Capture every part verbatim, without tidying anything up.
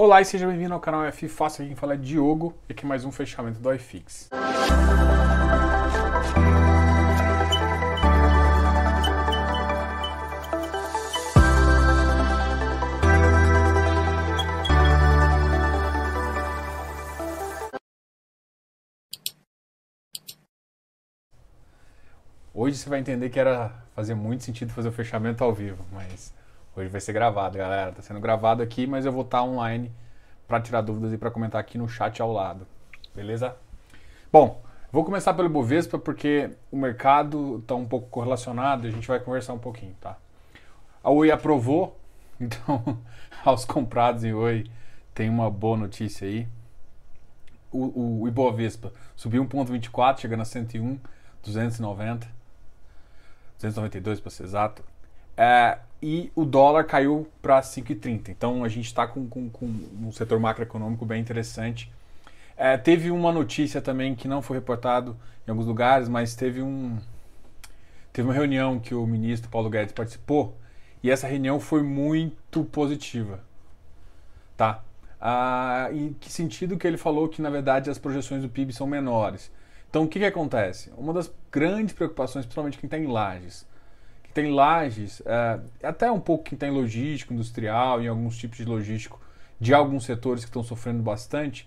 Olá e seja bem-vindo ao canal F F Fácil, aqui quem fala é Diogo e aqui mais um fechamento do iFix. Hoje você vai entender que era fazer muito sentido fazer o fechamento ao vivo, mas hoje vai ser gravado, galera. Tá sendo gravado aqui, mas eu vou estar online para tirar dúvidas e para comentar aqui no chat ao lado, beleza? Bom, vou começar pelo Ibovespa porque o mercado está um pouco correlacionado e a gente vai conversar um pouquinho, tá? A Oi aprovou, então aos comprados em Oi tem uma boa notícia aí. O, o Ibovespa subiu um vírgula vinte e quatro, chegando a cento e um, duzentos e noventa. duzentos e noventa e dois para ser exato, é, e o dólar caiu para cinco e trinta, então a gente está com, com, com um setor macroeconômico bem interessante. É, teve uma notícia também que não foi reportado em alguns lugares, mas teve, um, teve uma reunião que o ministro Paulo Guedes participou e essa reunião foi muito positiva. Tá? Ah, em que sentido que ele falou que, na verdade, as projeções do P I B são menores. Então, o que, que acontece? Uma das grandes preocupações, principalmente quem tem lajes, quem tem lajes, é, até um pouco quem tem logístico, industrial, em alguns tipos de logístico, de alguns setores que estão sofrendo bastante,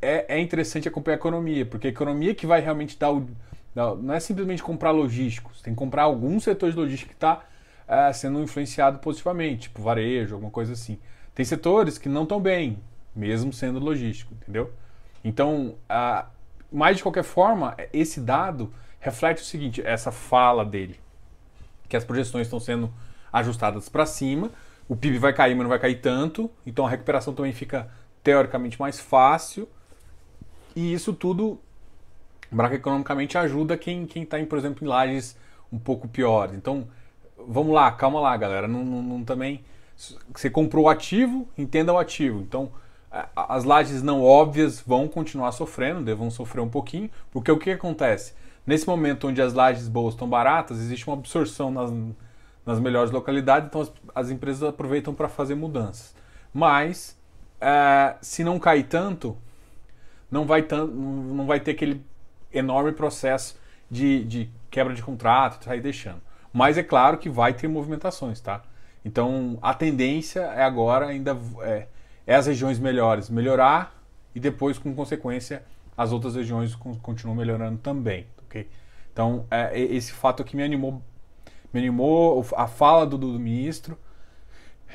é, é interessante acompanhar a economia, porque a economia que vai realmente dar o... Não é simplesmente comprar logístico, você tem que comprar algum setor de logística que está é, sendo influenciado positivamente, tipo varejo, alguma coisa assim. Tem setores que não estão bem, mesmo sendo logístico, entendeu? Então, a... Mas, de qualquer forma, esse dado reflete o seguinte, essa fala dele, que as projeções estão sendo ajustadas para cima, o P I B vai cair, mas não vai cair tanto, então a recuperação também fica, teoricamente, mais fácil, e isso tudo, macroeconomicamente, ajuda quem está, por exemplo, em lajes um pouco piores. Então, vamos lá, calma lá, galera, não, não, não também... Você comprou o ativo, entenda o ativo, então... As lajes não óbvias vão continuar sofrendo, vão sofrer um pouquinho, porque o que acontece? Nesse momento onde as lajes boas estão baratas, existe uma absorção nas, nas melhores localidades, então as, as empresas aproveitam para fazer mudanças. Mas, é, se não cair tanto, não vai, tanto, não vai ter aquele enorme processo de, de quebra de contrato, sair deixando. Mas é claro que vai ter movimentações, tá? Então, a tendência é agora ainda... É, é as regiões melhores melhorar e depois, com consequência, as outras regiões continuam melhorando também, ok? Então, é, esse fato aqui me animou, me animou a fala do, do ministro.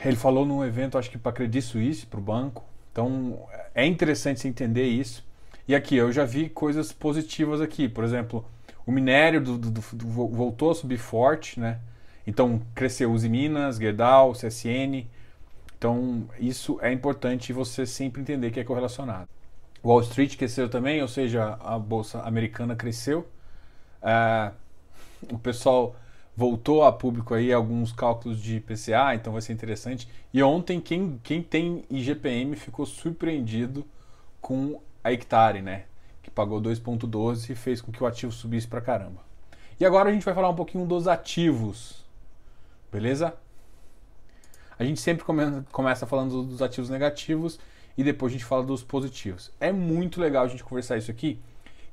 Ele falou num evento, acho que para Credit Suisse, para o banco. Então, é interessante você entender isso. E aqui, eu já vi coisas positivas aqui. Por exemplo, o minério do, do, do, do, voltou a subir forte, né? Então, cresceu Usiminas, Gerdau, C S N... Então, isso é importante você sempre entender que é correlacionado. Wall Street cresceu também, ou seja, a bolsa americana cresceu. Uh, o pessoal voltou a público aí alguns cálculos de I P C A, então vai ser interessante. E ontem, quem, quem tem I G P M ficou surpreendido com a hectare, né? Que pagou dois vírgula doze e fez com que o ativo subisse pra caramba. E agora a gente vai falar um pouquinho dos ativos, beleza? A gente sempre começa falando dos ativos negativos e depois a gente fala dos positivos. É muito legal a gente conversar isso aqui,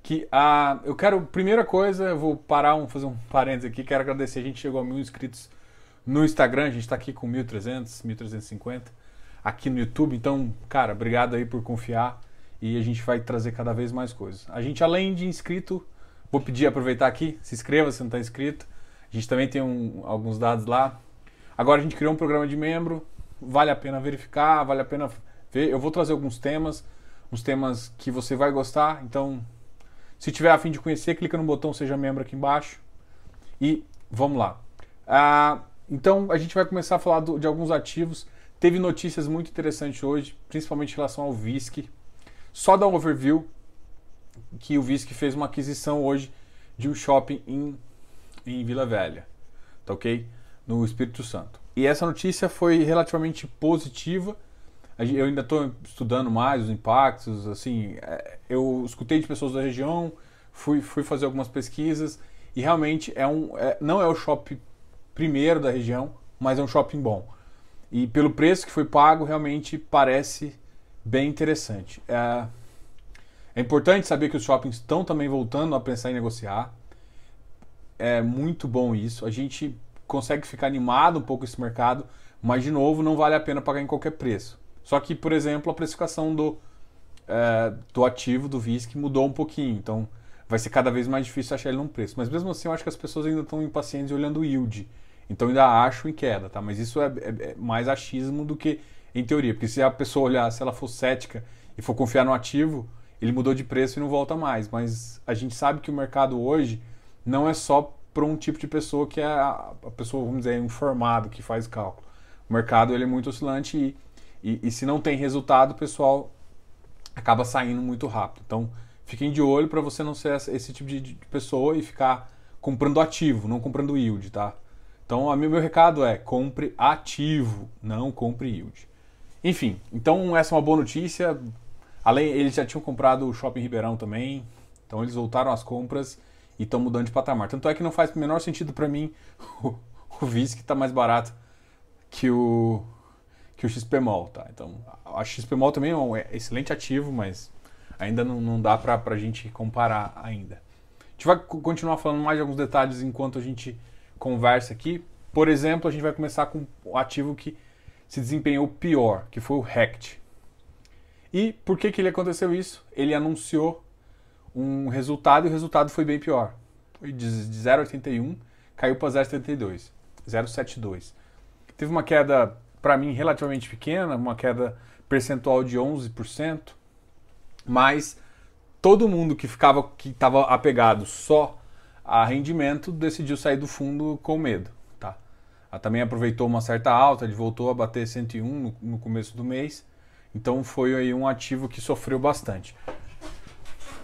que a, eu quero, primeira coisa, eu vou parar, um, fazer um parênteses aqui, quero agradecer, a gente chegou a mil inscritos no Instagram, a gente está aqui com mil e trezentos, mil trezentos e cinquenta aqui no YouTube, então, cara, obrigado aí por confiar e a gente vai trazer cada vez mais coisas. A gente, além de inscrito, vou pedir, aproveitar aqui, se inscreva se não está inscrito, a gente também tem um, alguns dados lá. Agora a gente criou um programa de membro, vale a pena verificar, vale a pena ver. Eu vou trazer alguns temas, uns temas que você vai gostar. Então, se tiver a fim de conhecer, clica no botão Seja Membro aqui embaixo e vamos lá. Ah, então, a gente vai começar a falar do, de alguns ativos. Teve notícias muito interessantes hoje, principalmente em relação ao V I S C. Só dá um overview que o V I S C fez uma aquisição hoje de um shopping em, em Vila Velha, tá ok? No Espírito Santo. E essa notícia foi relativamente positiva. Eu ainda estou estudando mais os impactos, assim, eu escutei de pessoas da região, fui, fui fazer algumas pesquisas e realmente é um, é, não é o shopping primeiro da região, mas é um shopping bom. E pelo preço que foi pago, realmente parece bem interessante. É, é importante saber que os shoppings estão também voltando a pensar em negociar. É muito bom isso. A gente consegue ficar animado um pouco esse mercado, mas, de novo, não vale a pena pagar em qualquer preço. Só que, por exemplo, a precificação do, é, do ativo do V I S C mudou um pouquinho. Então, vai ser cada vez mais difícil achar ele num preço. Mas, mesmo assim, eu acho que as pessoas ainda estão impacientes olhando o yield. Então ainda acho em queda, tá? Mas isso é, é, é mais achismo do que em teoria. Porque se a pessoa olhar, se ela for cética e for confiar no ativo, ele mudou de preço e não volta mais. Mas a gente sabe que o mercado hoje não é só para um tipo de pessoa que é a, a pessoa, vamos dizer, informado, que faz o cálculo. O mercado ele é muito oscilante e, e, e se não tem resultado, o pessoal acaba saindo muito rápido. Então fiquem de olho para você não ser esse tipo de, de pessoa e ficar comprando ativo, não comprando yield, tá? Então, o meu recado é compre ativo, não compre yield. Enfim, então essa é uma boa notícia. Além, eles já tinham comprado o Shopping Ribeirão também, então eles voltaram às compras e estão mudando de patamar. Tanto é que não faz o menor sentido para mim o, o V I S C está mais barato que o, que o X P M L, tá? Então, a X P M L também é um excelente ativo, mas ainda não, não dá para a gente comparar ainda. A gente vai continuar falando mais de alguns detalhes enquanto a gente conversa aqui. Por exemplo, a gente vai começar com o ativo que se desempenhou pior, que foi o R E C T. E por que que ele aconteceu isso? Ele anunciou um resultado e o resultado foi bem pior. Foi de zero vírgula oitenta e um, caiu para zero vírgula setenta e dois, zero vírgula setenta e dois. Teve uma queda, para mim, relativamente pequena, uma queda percentual de onze por cento, mas todo mundo que ficava, que estava apegado só a rendimento, decidiu sair do fundo com medo, tá? Ela também aproveitou uma certa alta, ele voltou a bater cento e um no, no começo do mês, então foi aí um ativo que sofreu bastante.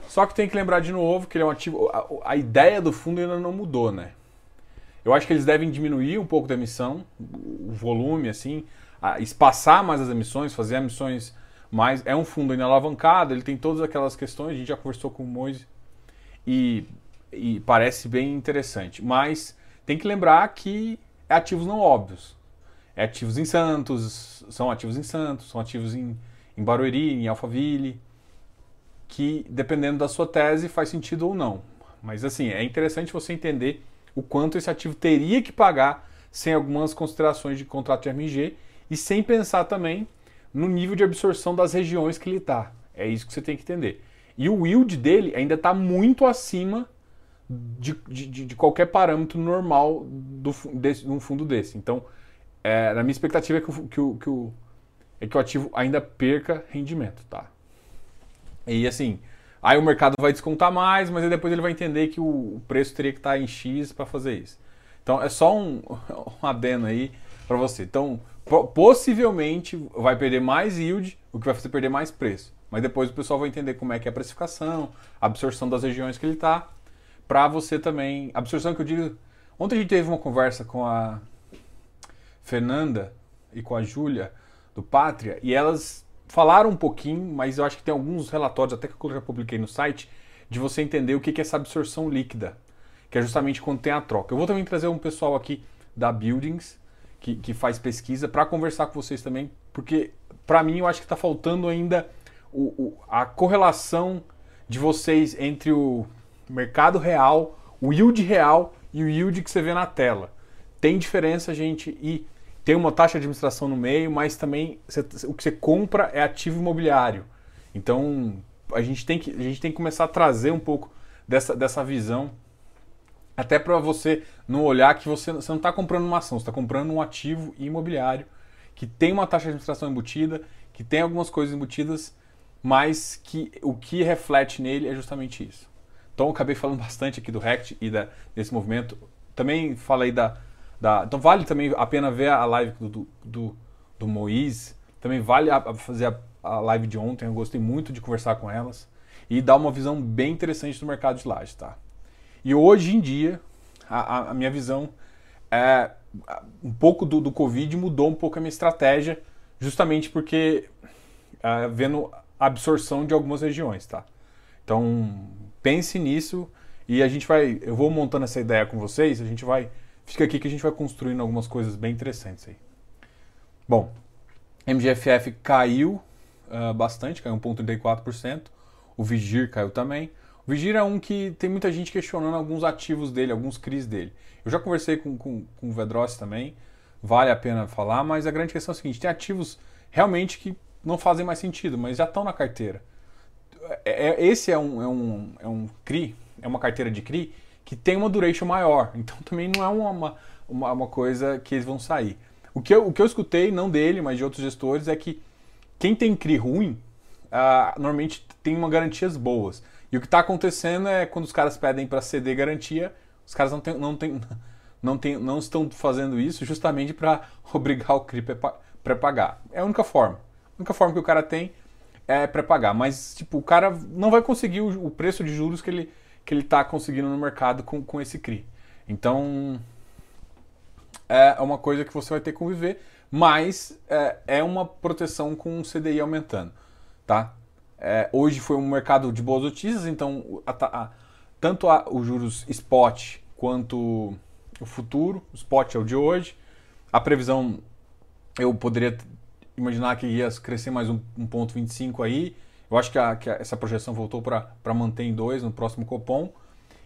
Só que tem que lembrar de novo que ele é um ativo, a, a ideia do fundo ainda não mudou, né? Eu acho que eles devem diminuir um pouco da emissão, o volume, assim, a, espaçar mais as emissões, fazer emissões mais. É um fundo ainda alavancado, ele tem todas aquelas questões, a gente já conversou com o Moise e E parece bem interessante, mas tem que lembrar que é ativos não óbvios. É ativos em Santos, são ativos em Santos, são ativos em, em Barueri, em Alphaville, que dependendo da sua tese faz sentido ou não. Mas assim, é interessante você entender o quanto esse ativo teria que pagar sem algumas considerações de contrato de R M G e sem pensar também no nível de absorção das regiões que ele está. É isso que você tem que entender. E o yield dele ainda está muito acima De, de, de qualquer parâmetro normal do, desse, de um fundo desse. Então, é, na minha expectativa é que o, que, o, que, o, é que o ativo ainda perca rendimento, tá? E assim, aí o mercado vai descontar mais, mas aí depois ele vai entender que o, o preço teria que estar em X para fazer isso. Então, é só um, um adeno aí para você. Então, possivelmente vai perder mais yield, o que vai fazer perder mais preço. Mas depois o pessoal vai entender como é que é a precificação, a absorção das regiões que ele está, para você também. A absorção que eu digo. Ontem a gente teve uma conversa com a Fernanda e com a Júlia do Pátria e elas falaram um pouquinho, mas eu acho que tem alguns relatórios, até que eu já publiquei no site, de você entender o que é essa absorção líquida, que é justamente quando tem a troca. Eu vou também trazer um pessoal aqui da Buildings, que, que faz pesquisa, para conversar com vocês também, porque para mim eu acho que está faltando ainda o, o, a correlação de vocês entre o mercado real, o yield real e o yield que você vê na tela. Tem diferença, gente, e tem uma taxa de administração no meio, mas também você, o que você compra é ativo imobiliário. Então, a gente tem que, a gente tem que começar a trazer um pouco dessa, dessa visão, até para você não olhar que você, você não está comprando uma ação, você está comprando um ativo imobiliário que tem uma taxa de administração embutida, que tem algumas coisas embutidas, mas que o que reflete nele é justamente isso. Então, eu acabei falando bastante aqui do R E C T e da, desse movimento. Também falei da, da... Então, vale também a pena ver a live do, do, do Moise. Também vale a, a fazer a, a live de ontem. Eu gostei muito de conversar com elas. E dá uma visão bem interessante do mercado de laje, tá? E hoje em dia, a, a minha visão é... Um pouco do, do Covid mudou um pouco a minha estratégia, justamente porque é, vendo a absorção de algumas regiões, tá? Então, pense nisso e a gente vai, eu vou montando essa ideia com vocês, a gente vai, fica aqui que a gente vai construindo algumas coisas bem interessantes aí. Bom, M G F F caiu uh, bastante, caiu um vírgula trinta e quatro por cento. O V G I R caiu também. O V G I R é um que tem muita gente questionando alguns ativos dele, alguns C R Is dele. Eu já conversei com, com, com o Vedros também, vale a pena falar, mas a grande questão é a seguinte, tem ativos realmente que não fazem mais sentido, mas já estão na carteira. Esse é um, é um, é um C R I, é uma carteira de C R I que tem uma duration maior, então também não é uma, uma, uma coisa que eles vão sair. O que, eu, o que eu escutei, não dele, mas de outros gestores, é que quem tem C R I ruim, ah, normalmente tem uma garantias boas. E o que está acontecendo é quando os caras pedem para ceder garantia, os caras não, tem, não, tem, não, tem, não estão fazendo isso justamente para obrigar o C R I para pagar. É a única forma. A única forma que o cara tem é para pagar. Mas tipo, o cara não vai conseguir o, o preço de juros que ele que ele está conseguindo no mercado com, com esse C R I. Então é uma coisa que você vai ter que conviver, mas é, é uma proteção com o C D I aumentando, tá? É, hoje foi um mercado de boas notícias, então a, a, tanto a, os juros spot quanto o futuro, o spot é o de hoje, a previsão eu poderia imaginar que ia crescer mais um, um ponto vinte e cinco aí, eu acho que, a, que a, essa projeção voltou para manter em dois no próximo Copom,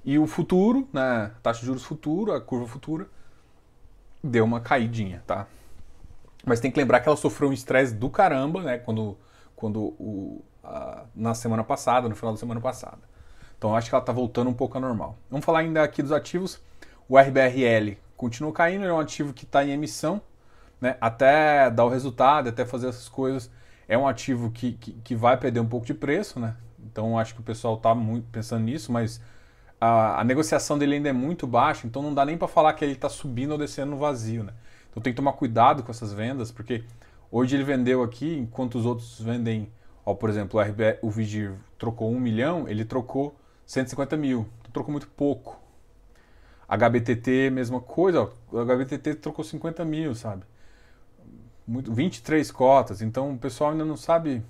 e o futuro, né, taxa de juros futuro, a curva futura, deu uma caidinha, tá? Mas tem que lembrar que ela sofreu um estresse do caramba, né, quando, quando o na semana passada, no final da semana passada. Então, eu acho que ela está voltando um pouco a normal. Vamos falar ainda aqui dos ativos. O R B R L continua caindo, é um ativo que está em emissão, né? Até dar o resultado, até fazer essas coisas, é um ativo que, que, que vai perder um pouco de preço, né? Então, eu acho que o pessoal está muito pensando nisso, mas a, a negociação dele ainda é muito baixa, então não dá nem para falar que ele está subindo ou descendo no vazio, né? Então, tem que tomar cuidado com essas vendas, porque hoje ele vendeu aqui, enquananto os outros vendem... Ó, por exemplo, o, R B, o Vigir trocou um milhão, ele trocou cento e cinquenta mil. Então, trocou muito pouco. H B T T, mesma coisa. Ó, o H B T T trocou cinquenta mil, sabe? Muito, vinte e três cotas. Então, o pessoal ainda não sabe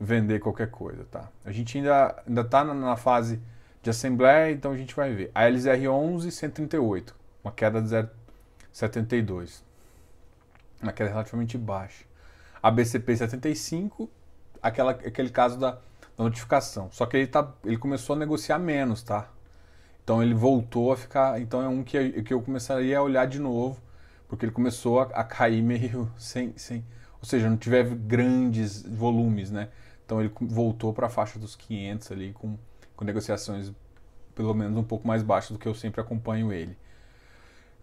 vender qualquer coisa, tá? A gente ainda ainda tá na fase de assembleia, então a gente vai ver. A L Z R onze, cento e trinta e oito. Uma queda de zero vírgula setenta e dois. Uma queda relativamente baixa. A B C P, setenta e cinco... Aquela, aquele caso da, da notificação. Só que ele, tá, ele começou a negociar menos, tá? Então ele voltou a ficar... Então é um que, que eu começaria a olhar de novo, porque ele começou a, a cair meio sem, sem... Ou seja, não tiver grandes volumes, né? Então ele voltou para a faixa dos quinhentos ali, com, com negociações pelo menos um pouco mais baixas do que eu sempre acompanho ele.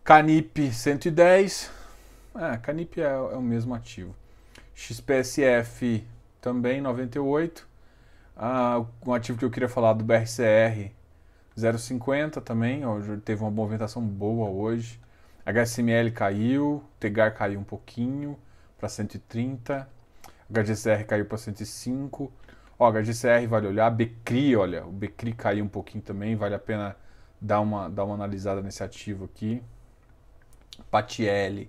Canip, cento e dez. Ah, Canip é, é o mesmo ativo. X P S F... Também, noventa e oito. Ah, um ativo que eu queria falar do B R C R, zero vírgula cinquenta também. Ó, teve uma movimentação boa hoje. H C M L caiu. Tegar caiu um pouquinho para cento e trinta. H G C R caiu para cento e cinco. Ó, H G C R vale olhar. Becri, olha. O Becri caiu um pouquinho também. Vale a pena dar uma, dar uma analisada nesse ativo aqui. Patiel.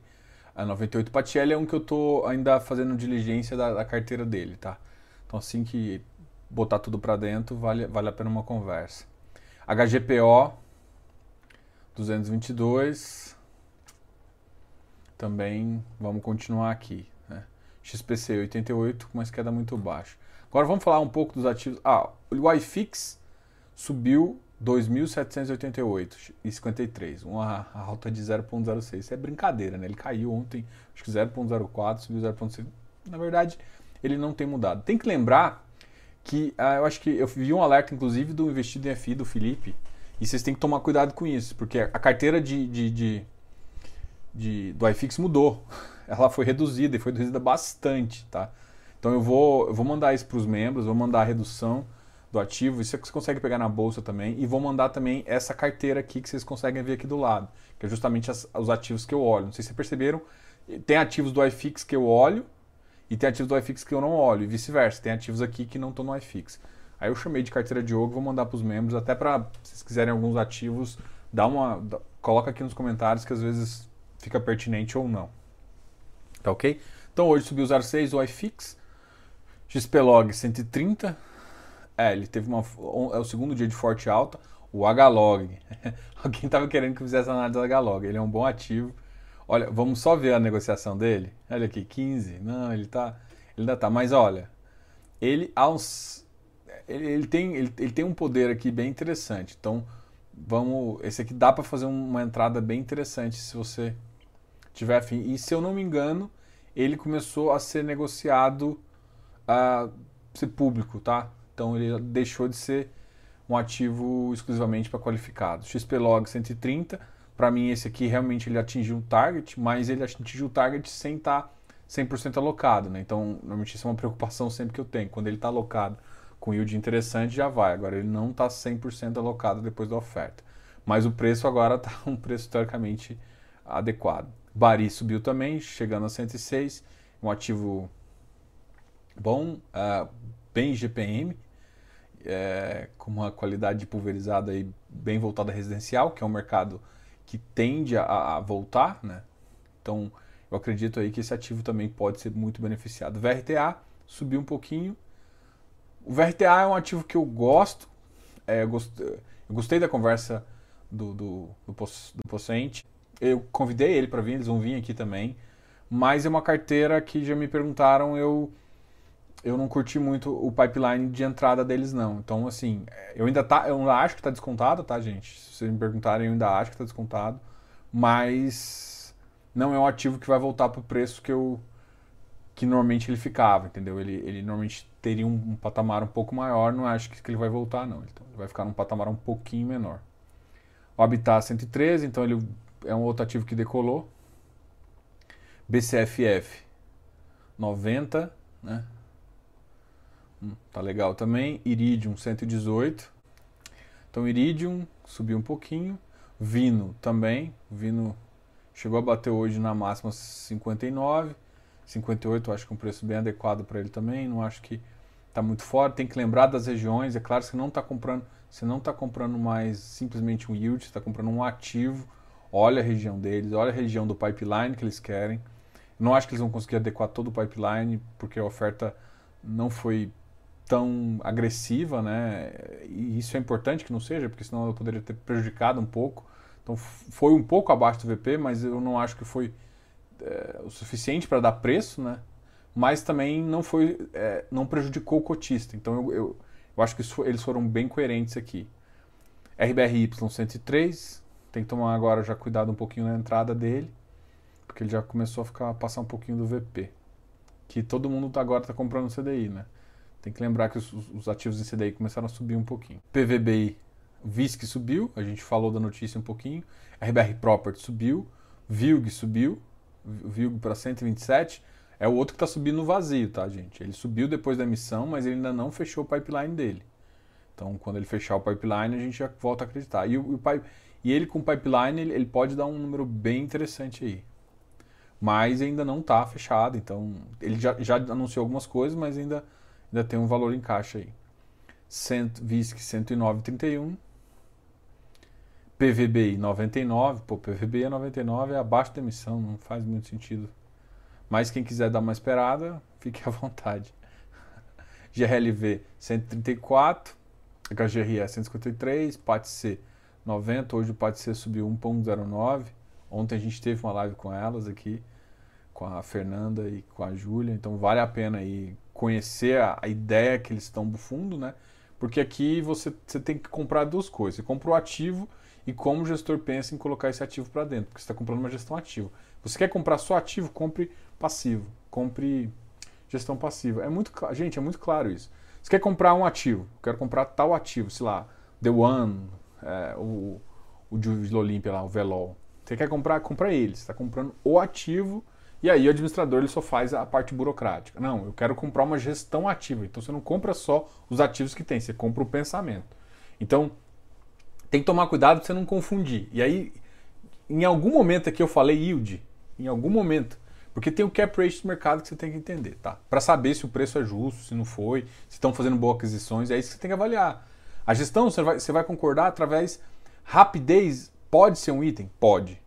A noventa e oito. Patiel é um que eu tô ainda fazendo diligência da, da carteira dele, tá? Então assim que botar tudo para dentro, vale, vale a pena uma conversa. H G P O, duzentos e vinte e dois. Também vamos continuar aqui, né? X P C, oitenta e oito, com uma queda muito baixa. Agora vamos falar um pouco dos ativos. Ah, o iFix subiu dois mil setecentos e oitenta e oito e cinquenta e três, uma alta de zero vírgula zero seis. Isso é brincadeira, né? Ele caiu ontem, acho que zero vírgula zero quatro, subiu zero vírgula seis. Na verdade, ele não tem mudado. Tem que lembrar que ah, eu acho que eu vi um alerta, inclusive, do Investido em F I, do Felipe, e vocês têm que tomar cuidado com isso, porque a carteira de, de, de, de, do iFix mudou. Ela foi reduzida e foi reduzida bastante, tá? Então eu vou, eu vou mandar isso para os membros, vou mandar a redução do ativo, isso você consegue pegar na bolsa também, e vou mandar também essa carteira aqui que vocês conseguem ver aqui do lado, que é justamente as, os ativos que eu olho. Não sei se vocês perceberam, tem ativos do iFix que eu olho e tem ativos do iFix que eu não olho, e vice-versa, tem ativos aqui que não estão no iFix. Aí eu chamei de carteira Diogo, vou mandar para os membros, até para, se vocês quiserem alguns ativos, dá uma, dá, coloca aqui nos comentários que às vezes fica pertinente ou não. Tá ok? Então hoje subiu zero vírgula seis o iFix, X P Log cento e trinta. É, ele teve uma, um, é o segundo dia de forte alta, o H Log. Alguém estava querendo que eu fizesse análise do H Log, ele é um bom ativo. Olha, vamos só ver a negociação dele. Olha aqui, quinze. Não, ele tá, ele ainda tá. Mas olha, ele há uns, ele, ele tem, ele, ele tem um poder aqui bem interessante. Então, vamos, esse aqui dá para fazer uma entrada bem interessante se você tiver afim. E se eu não me engano, ele começou a ser negociado a ser público, tá? Então ele deixou de ser um ativo exclusivamente para qualificados. X P Log cento e trinta, para mim esse aqui realmente ele atingiu o target, mas ele atingiu o target sem estar cem por cento alocado, né? Então normalmente isso é uma preocupação sempre que eu tenho, quando ele está alocado com yield interessante já vai, agora ele não está cem por cento alocado depois da oferta. Mas o preço agora está um preço teoricamente adequado. Bari subiu também, chegando a cento e seis, um ativo bom, uh, bem I G P M, é, com uma qualidade pulverizada e bem voltada a residencial, que é um mercado que tende a, a voltar, né? Então eu acredito aí que esse ativo também pode ser muito beneficiado. V R T A subiu um pouquinho. O V R T A é um ativo que eu gosto, é, eu, gost, eu gostei da conversa do, do, do, do Possente, eu convidei ele para vir, eles vão vir aqui também, mas é uma carteira que já me perguntaram, eu, eu não curti muito o pipeline de entrada deles não, então assim, eu ainda, tá, eu ainda acho que está descontado, tá gente? Se vocês me perguntarem, eu ainda acho que está descontado, mas não é um ativo que vai voltar para o preço que eu... que normalmente ele ficava, entendeu? Ele, ele normalmente teria um, um patamar um pouco maior, não acho que, que ele vai voltar, não. Então, ele vai ficar num patamar um pouquinho menor. O Habitat cento e treze, então ele é um outro ativo que decolou. B C F F noventa, né? Hum, tá legal também. Iridium cento e dezoito. Então Iridium subiu um pouquinho. Vino também. Vino chegou a bater hoje na máxima cinquenta e nove. cinquenta e oito, eu acho que um preço bem adequado para ele também, não acho que está muito fora, tem que lembrar das regiões, é claro que você não está comprando, você não está comprando mais simplesmente um yield, você está comprando um ativo, olha a região deles, olha a região do pipeline que eles querem, não acho que eles vão conseguir adequar todo o pipeline, porque a oferta não foi tão agressiva, né? E isso é importante que não seja, porque senão eu poderia ter prejudicado um pouco, então foi um pouco abaixo do V P, mas eu não acho que foi É, o suficiente para dar preço, né? Mas também não foi, é, não prejudicou o cotista. Então eu, eu, eu acho que isso, eles foram bem coerentes aqui. R B R Y cento e três, tem que tomar agora já cuidado um pouquinho na entrada dele, porque ele já começou a ficar, passar um pouquinho do V P, que todo mundo tá, agora está comprando C D I, né? Tem que lembrar que os, os ativos em C D I começaram a subir um pouquinho. P V B I, V I S C subiu, a gente falou da notícia um pouquinho. R B R Property subiu, V I L G subiu. V I L G para cento e vinte e sete, é o outro que está subindo no vazio, tá, gente? Ele subiu depois da emissão, mas ele ainda não fechou o pipeline dele. Então, quando ele fechar o pipeline, a gente já volta a acreditar. E, o, o pipe, e ele com o pipeline, ele, ele pode dar um número bem interessante aí. Mas ainda não está fechado, então... Ele já, já anunciou algumas coisas, mas ainda, ainda tem um valor em caixa aí. V I S C cento e nove vírgula trinta e um. P V B I noventa e nove, pô, P V B I é noventa e nove, é abaixo da emissão, não faz muito sentido. Mas quem quiser dar uma esperada, fique à vontade. G R L V cento e trinta e quatro, H G R I cento e cinquenta e três, P A T C noventa, hoje o P A T C subiu um vírgula zero nove. Ontem a gente teve uma live com elas aqui, com a Fernanda e com a Júlia, então vale a pena aí conhecer a, a ideia que eles estão bufundo, né? Porque aqui você, você tem que comprar duas coisas, você compra o ativo e como o gestor pensa em colocar esse ativo para dentro, porque você está comprando uma gestão ativa. Você quer comprar só ativo, compre passivo, compre gestão passiva. É muito, gente, é muito claro isso. Você quer comprar um ativo, quero comprar tal ativo, sei lá, The One, é, o, o de Vila Olímpia lá, o Velol. Você quer comprar, compra ele, você está comprando o ativo e aí o administrador ele só faz a parte burocrática. Não, eu quero comprar uma gestão ativa, então você não compra só os ativos que tem, você compra o pensamento. Então, tem que tomar cuidado para você não confundir. E aí, em algum momento aqui eu falei yield, em algum momento, porque tem o cap rate do mercado que você tem que entender, tá? Para saber se o preço é justo, se não foi, se estão fazendo boas aquisições, é isso que você tem que avaliar. A gestão, você vai, você vai concordar através... Rapidez pode ser um item? Pode.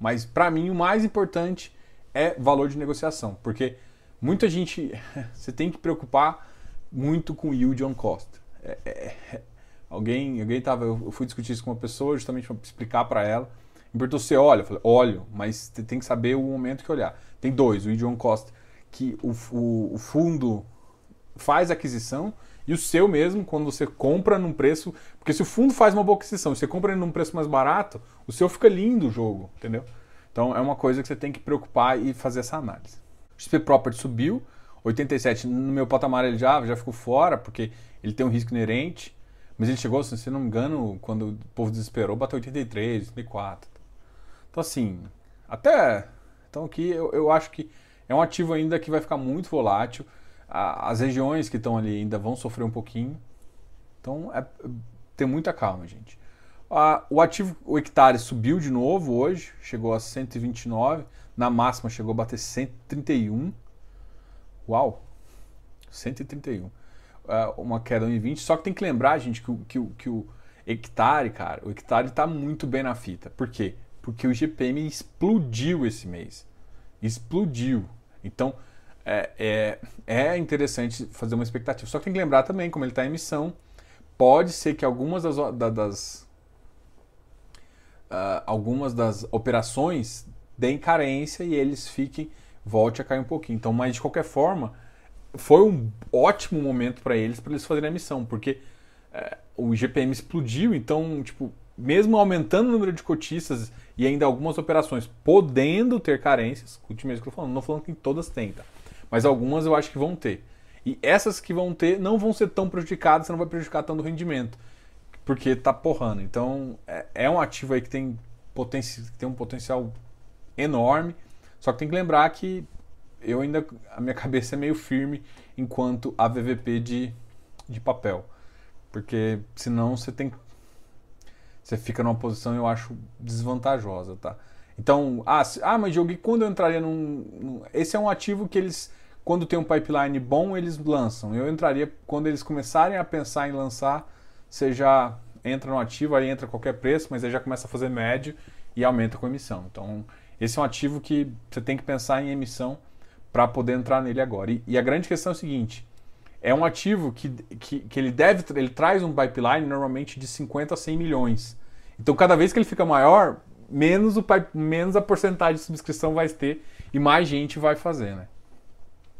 Mas para mim o mais importante é valor de negociação, porque muita gente... Você tem que preocupar muito com yield on cost. É... é, é. Alguém, alguém tava, eu fui discutir isso com uma pessoa, justamente para explicar para ela. Humberto, você olha? Eu falei, olho, mas tem que saber o momento que olhar. Tem dois, o idioma cost, que o, o, o fundo faz aquisição, e o seu mesmo, quando você compra num preço... Porque se o fundo faz uma boa aquisição e você compra ele num preço mais barato, o seu fica lindo o jogo, entendeu? Então é uma coisa que você tem que preocupar e fazer essa análise. O X P Property subiu, oitenta e sete, no meu patamar ele já, já ficou fora, porque ele tem um risco inerente, mas ele chegou, se não me engano, quando o povo desesperou, bateu oitenta e três, oitenta e quatro. Então assim, até... Então aqui eu, eu acho que é um ativo ainda que vai ficar muito volátil. As regiões que estão ali ainda vão sofrer um pouquinho. Então, é, tem muita calma, gente. Ah, o ativo, o hectare subiu de novo hoje. Chegou a cento e vinte e nove. Na máxima chegou a bater cento e trinta e um. Uau! cento e trinta e um. Ah, uma queda de um vírgula vinte. Só que tem que lembrar, gente, que, que, que o hectare, cara, o hectare está muito bem na fita. Por quê? Porque o I G P M explodiu esse mês. Explodiu. Então... É, é, é interessante fazer uma expectativa. Só que tem que lembrar também, como ele está em emissão, pode ser que algumas das, das uh, algumas das operações deem carência e eles fiquem, volte a cair um pouquinho. Então, mas de qualquer forma, foi um ótimo momento para eles, para eles fazerem a emissão, porque uh, o I G P M explodiu, então, tipo, mesmo aumentando o número de cotistas e ainda algumas operações podendo ter carências, escute mesmo que eu estou falando, não estou falando que todas têm, tá? Mas algumas eu acho que vão ter. E essas que vão ter não vão ser tão prejudicadas, você não vai prejudicar tanto o rendimento, porque está porrando. Então, é, é um ativo aí que tem, poten tem um potencial enorme, só que tem que lembrar que eu ainda, a minha cabeça é meio firme enquanto a V V P de, de papel, porque senão você tem você fica numa posição, eu acho, desvantajosa, tá? Então, ah, se, ah mas Diogo, quando eu entraria num, num... Esse é um ativo que eles... Quando tem um pipeline bom, eles lançam. Eu entraria quando eles começarem a pensar em lançar, você já entra no ativo, aí entra qualquer preço, mas aí já começa a fazer médio e aumenta com a emissão. Então, esse é um ativo que você tem que pensar em emissão para poder entrar nele agora. E, e a grande questão é o seguinte, é um ativo que, que, que ele deve, ele traz um pipeline normalmente de cinquenta a cem milhões. Então, cada vez que ele fica maior, menos, o, menos a porcentagem de subscrição vai ter e mais gente vai fazer, né?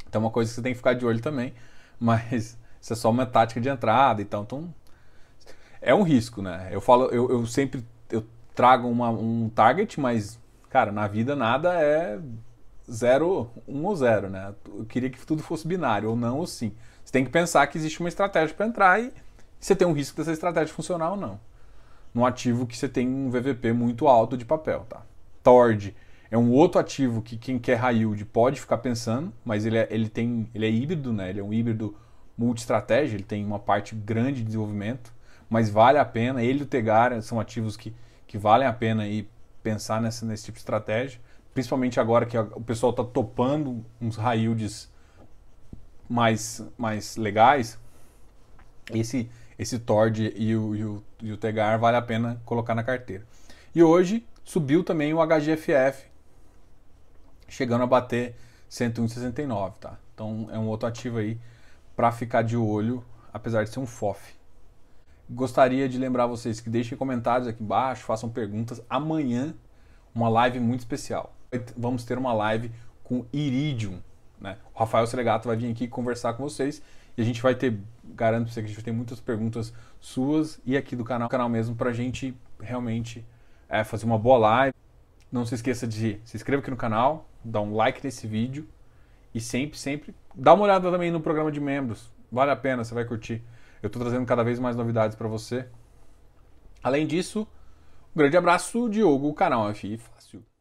Então é uma coisa que você tem que ficar de olho também, mas isso é só uma tática de entrada e tal. Então, é um risco, né? Eu falo, eu, eu sempre eu trago uma, um target, mas, cara, na vida nada é zero, um ou zero, né? Eu queria que tudo fosse binário, ou não ou sim. Você tem que pensar que existe uma estratégia para entrar e você tem um risco dessa estratégia funcionar ou não. Num ativo que você tem um V V P muito alto de papel, tá? Tord é um outro ativo que quem quer high yield pode ficar pensando, mas ele é, ele tem, ele é híbrido, né? Ele é um híbrido multi-estratégia, ele tem uma parte grande de desenvolvimento, mas vale a pena. Ele e o Tegar são ativos que, que valem a pena aí pensar nessa, nesse tipo de estratégia, principalmente agora que o pessoal está topando uns high yields mais, mais legais. Esse, esse Tord e o, e, o, e o Tegar vale a pena colocar na carteira. E hoje subiu também o H G F F, chegando a bater cento e um vírgula sessenta e nove, tá? Então é um outro ativo aí para ficar de olho, apesar de ser um F O F. Gostaria de lembrar vocês que deixem comentários aqui embaixo, façam perguntas. Amanhã, uma live muito especial. Vamos ter uma live com Iridium, né? O Rafael Selegato vai vir aqui conversar com vocês e a gente vai ter, garanto pra você que a gente vai ter muitas perguntas suas e aqui do canal, canal mesmo, pra gente realmente é, fazer uma boa live. Não se esqueça de se inscrever aqui no canal, dar um like nesse vídeo e sempre, sempre dá uma olhada também no programa de membros. Vale a pena, você vai curtir. Eu estou trazendo cada vez mais novidades para você. Além disso, um grande abraço, Diogo, o canal F F Fácil.